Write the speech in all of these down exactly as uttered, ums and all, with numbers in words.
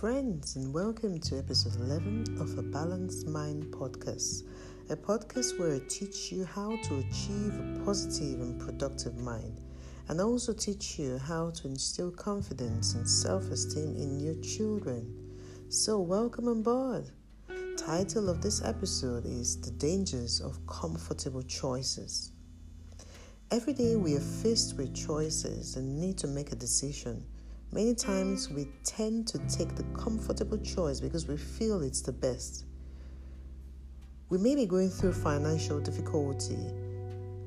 friends, and welcome to episode eleven of A Balanced Mind Podcast, a podcast where I teach you how to achieve a positive and productive mind, and I also teach you how to instill confidence and self-esteem in your children. So welcome on board. Title of this episode is The Dangers of Comfortable Choices. Every day we are faced with choices and need to make a decision. Many times we tend to take the comfortable choice because we feel it's the best. We may be going through financial difficulty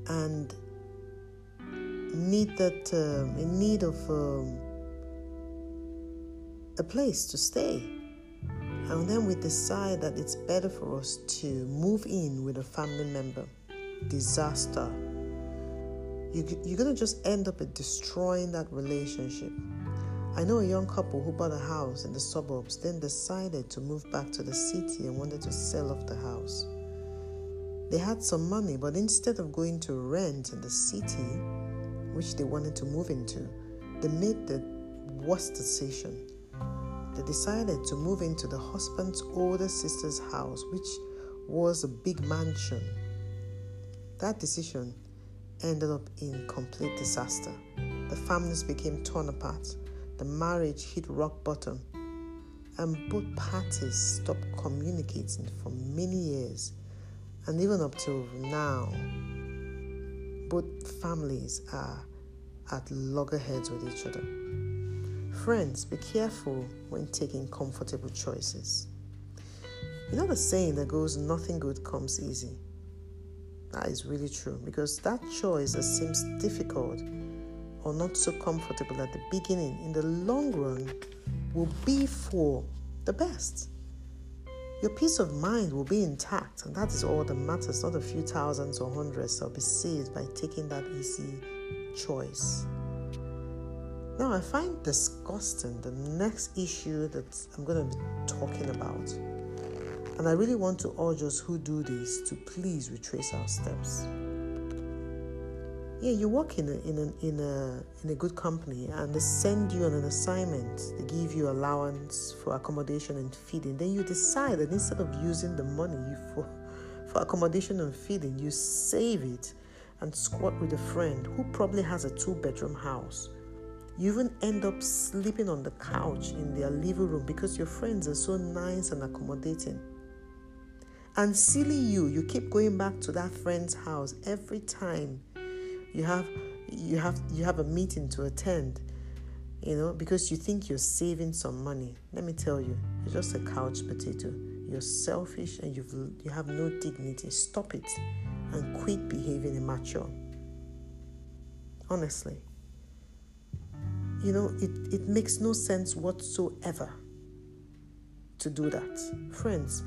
and need that um, in need of um, a place to stay, and then we decide that it's better for us to move in with a family member. Disaster. You, you're going to just end up destroying that relationship. I know a young couple who bought a house in the suburbs, then decided to move back to the city and wanted to sell off the house. They had some money, but instead of going to rent in the city, which they wanted to move into, they made the worst decision. They decided to move into the husband's older sister's house, which was a big mansion. That decision ended up in complete disaster. The families became torn apart. The marriage hit rock bottom, and both parties stopped communicating for many years, and even up till now, both families are at loggerheads with each other. Friends, be careful when taking comfortable choices. You know the saying that goes, nothing good comes easy? That is really true, because that choice that seems difficult or not so comfortable at the beginning, in the long run, will be for the best. Your peace of mind will be intact, and that is all that matters. Not a few thousands or hundreds shall be saved by taking that easy choice. Now, I find disgusting the next issue that I'm going to be talking about, and I really want to urge us who do this to please retrace our steps. Yeah, you work in a, in a, in a, in a good company, and they send you on an assignment. They give you allowance for accommodation and feeding. Then you decide that instead of using the money for, for accommodation and feeding, you save it and squat with a friend who probably has a two-bedroom house. You even end up sleeping on the couch in their living room because your friends are so nice and accommodating. And silly you, you keep going back to that friend's house every time. You have you have you have a meeting to attend, you know, because you think you're saving some money. Let me tell you, you're just a couch potato. You're selfish and you've you have no dignity. Stop it and quit behaving immature. Honestly. You know, it, it makes no sense whatsoever to do that. Friends,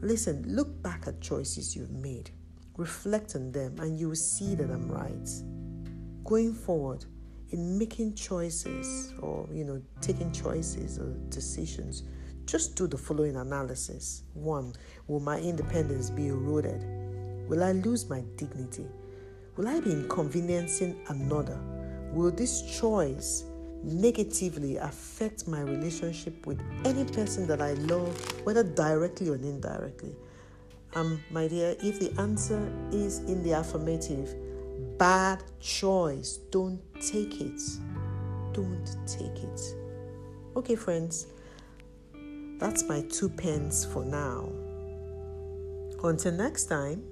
listen, look back at choices you've made. Reflect on them and you will see that I'm right. Going forward, in making choices or, you know, taking choices or decisions, just do the following analysis. One, will my independence be eroded? Will I lose my dignity? Will I be inconveniencing another? Will this choice negatively affect my relationship with any person that I love, whether directly or indirectly? Um, my dear, if the answer is in the affirmative, bad choice. Don't take it. Don't take it. Okay, friends. That's my two pence for now. Until next time,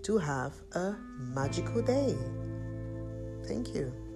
do have a magical day. Thank you.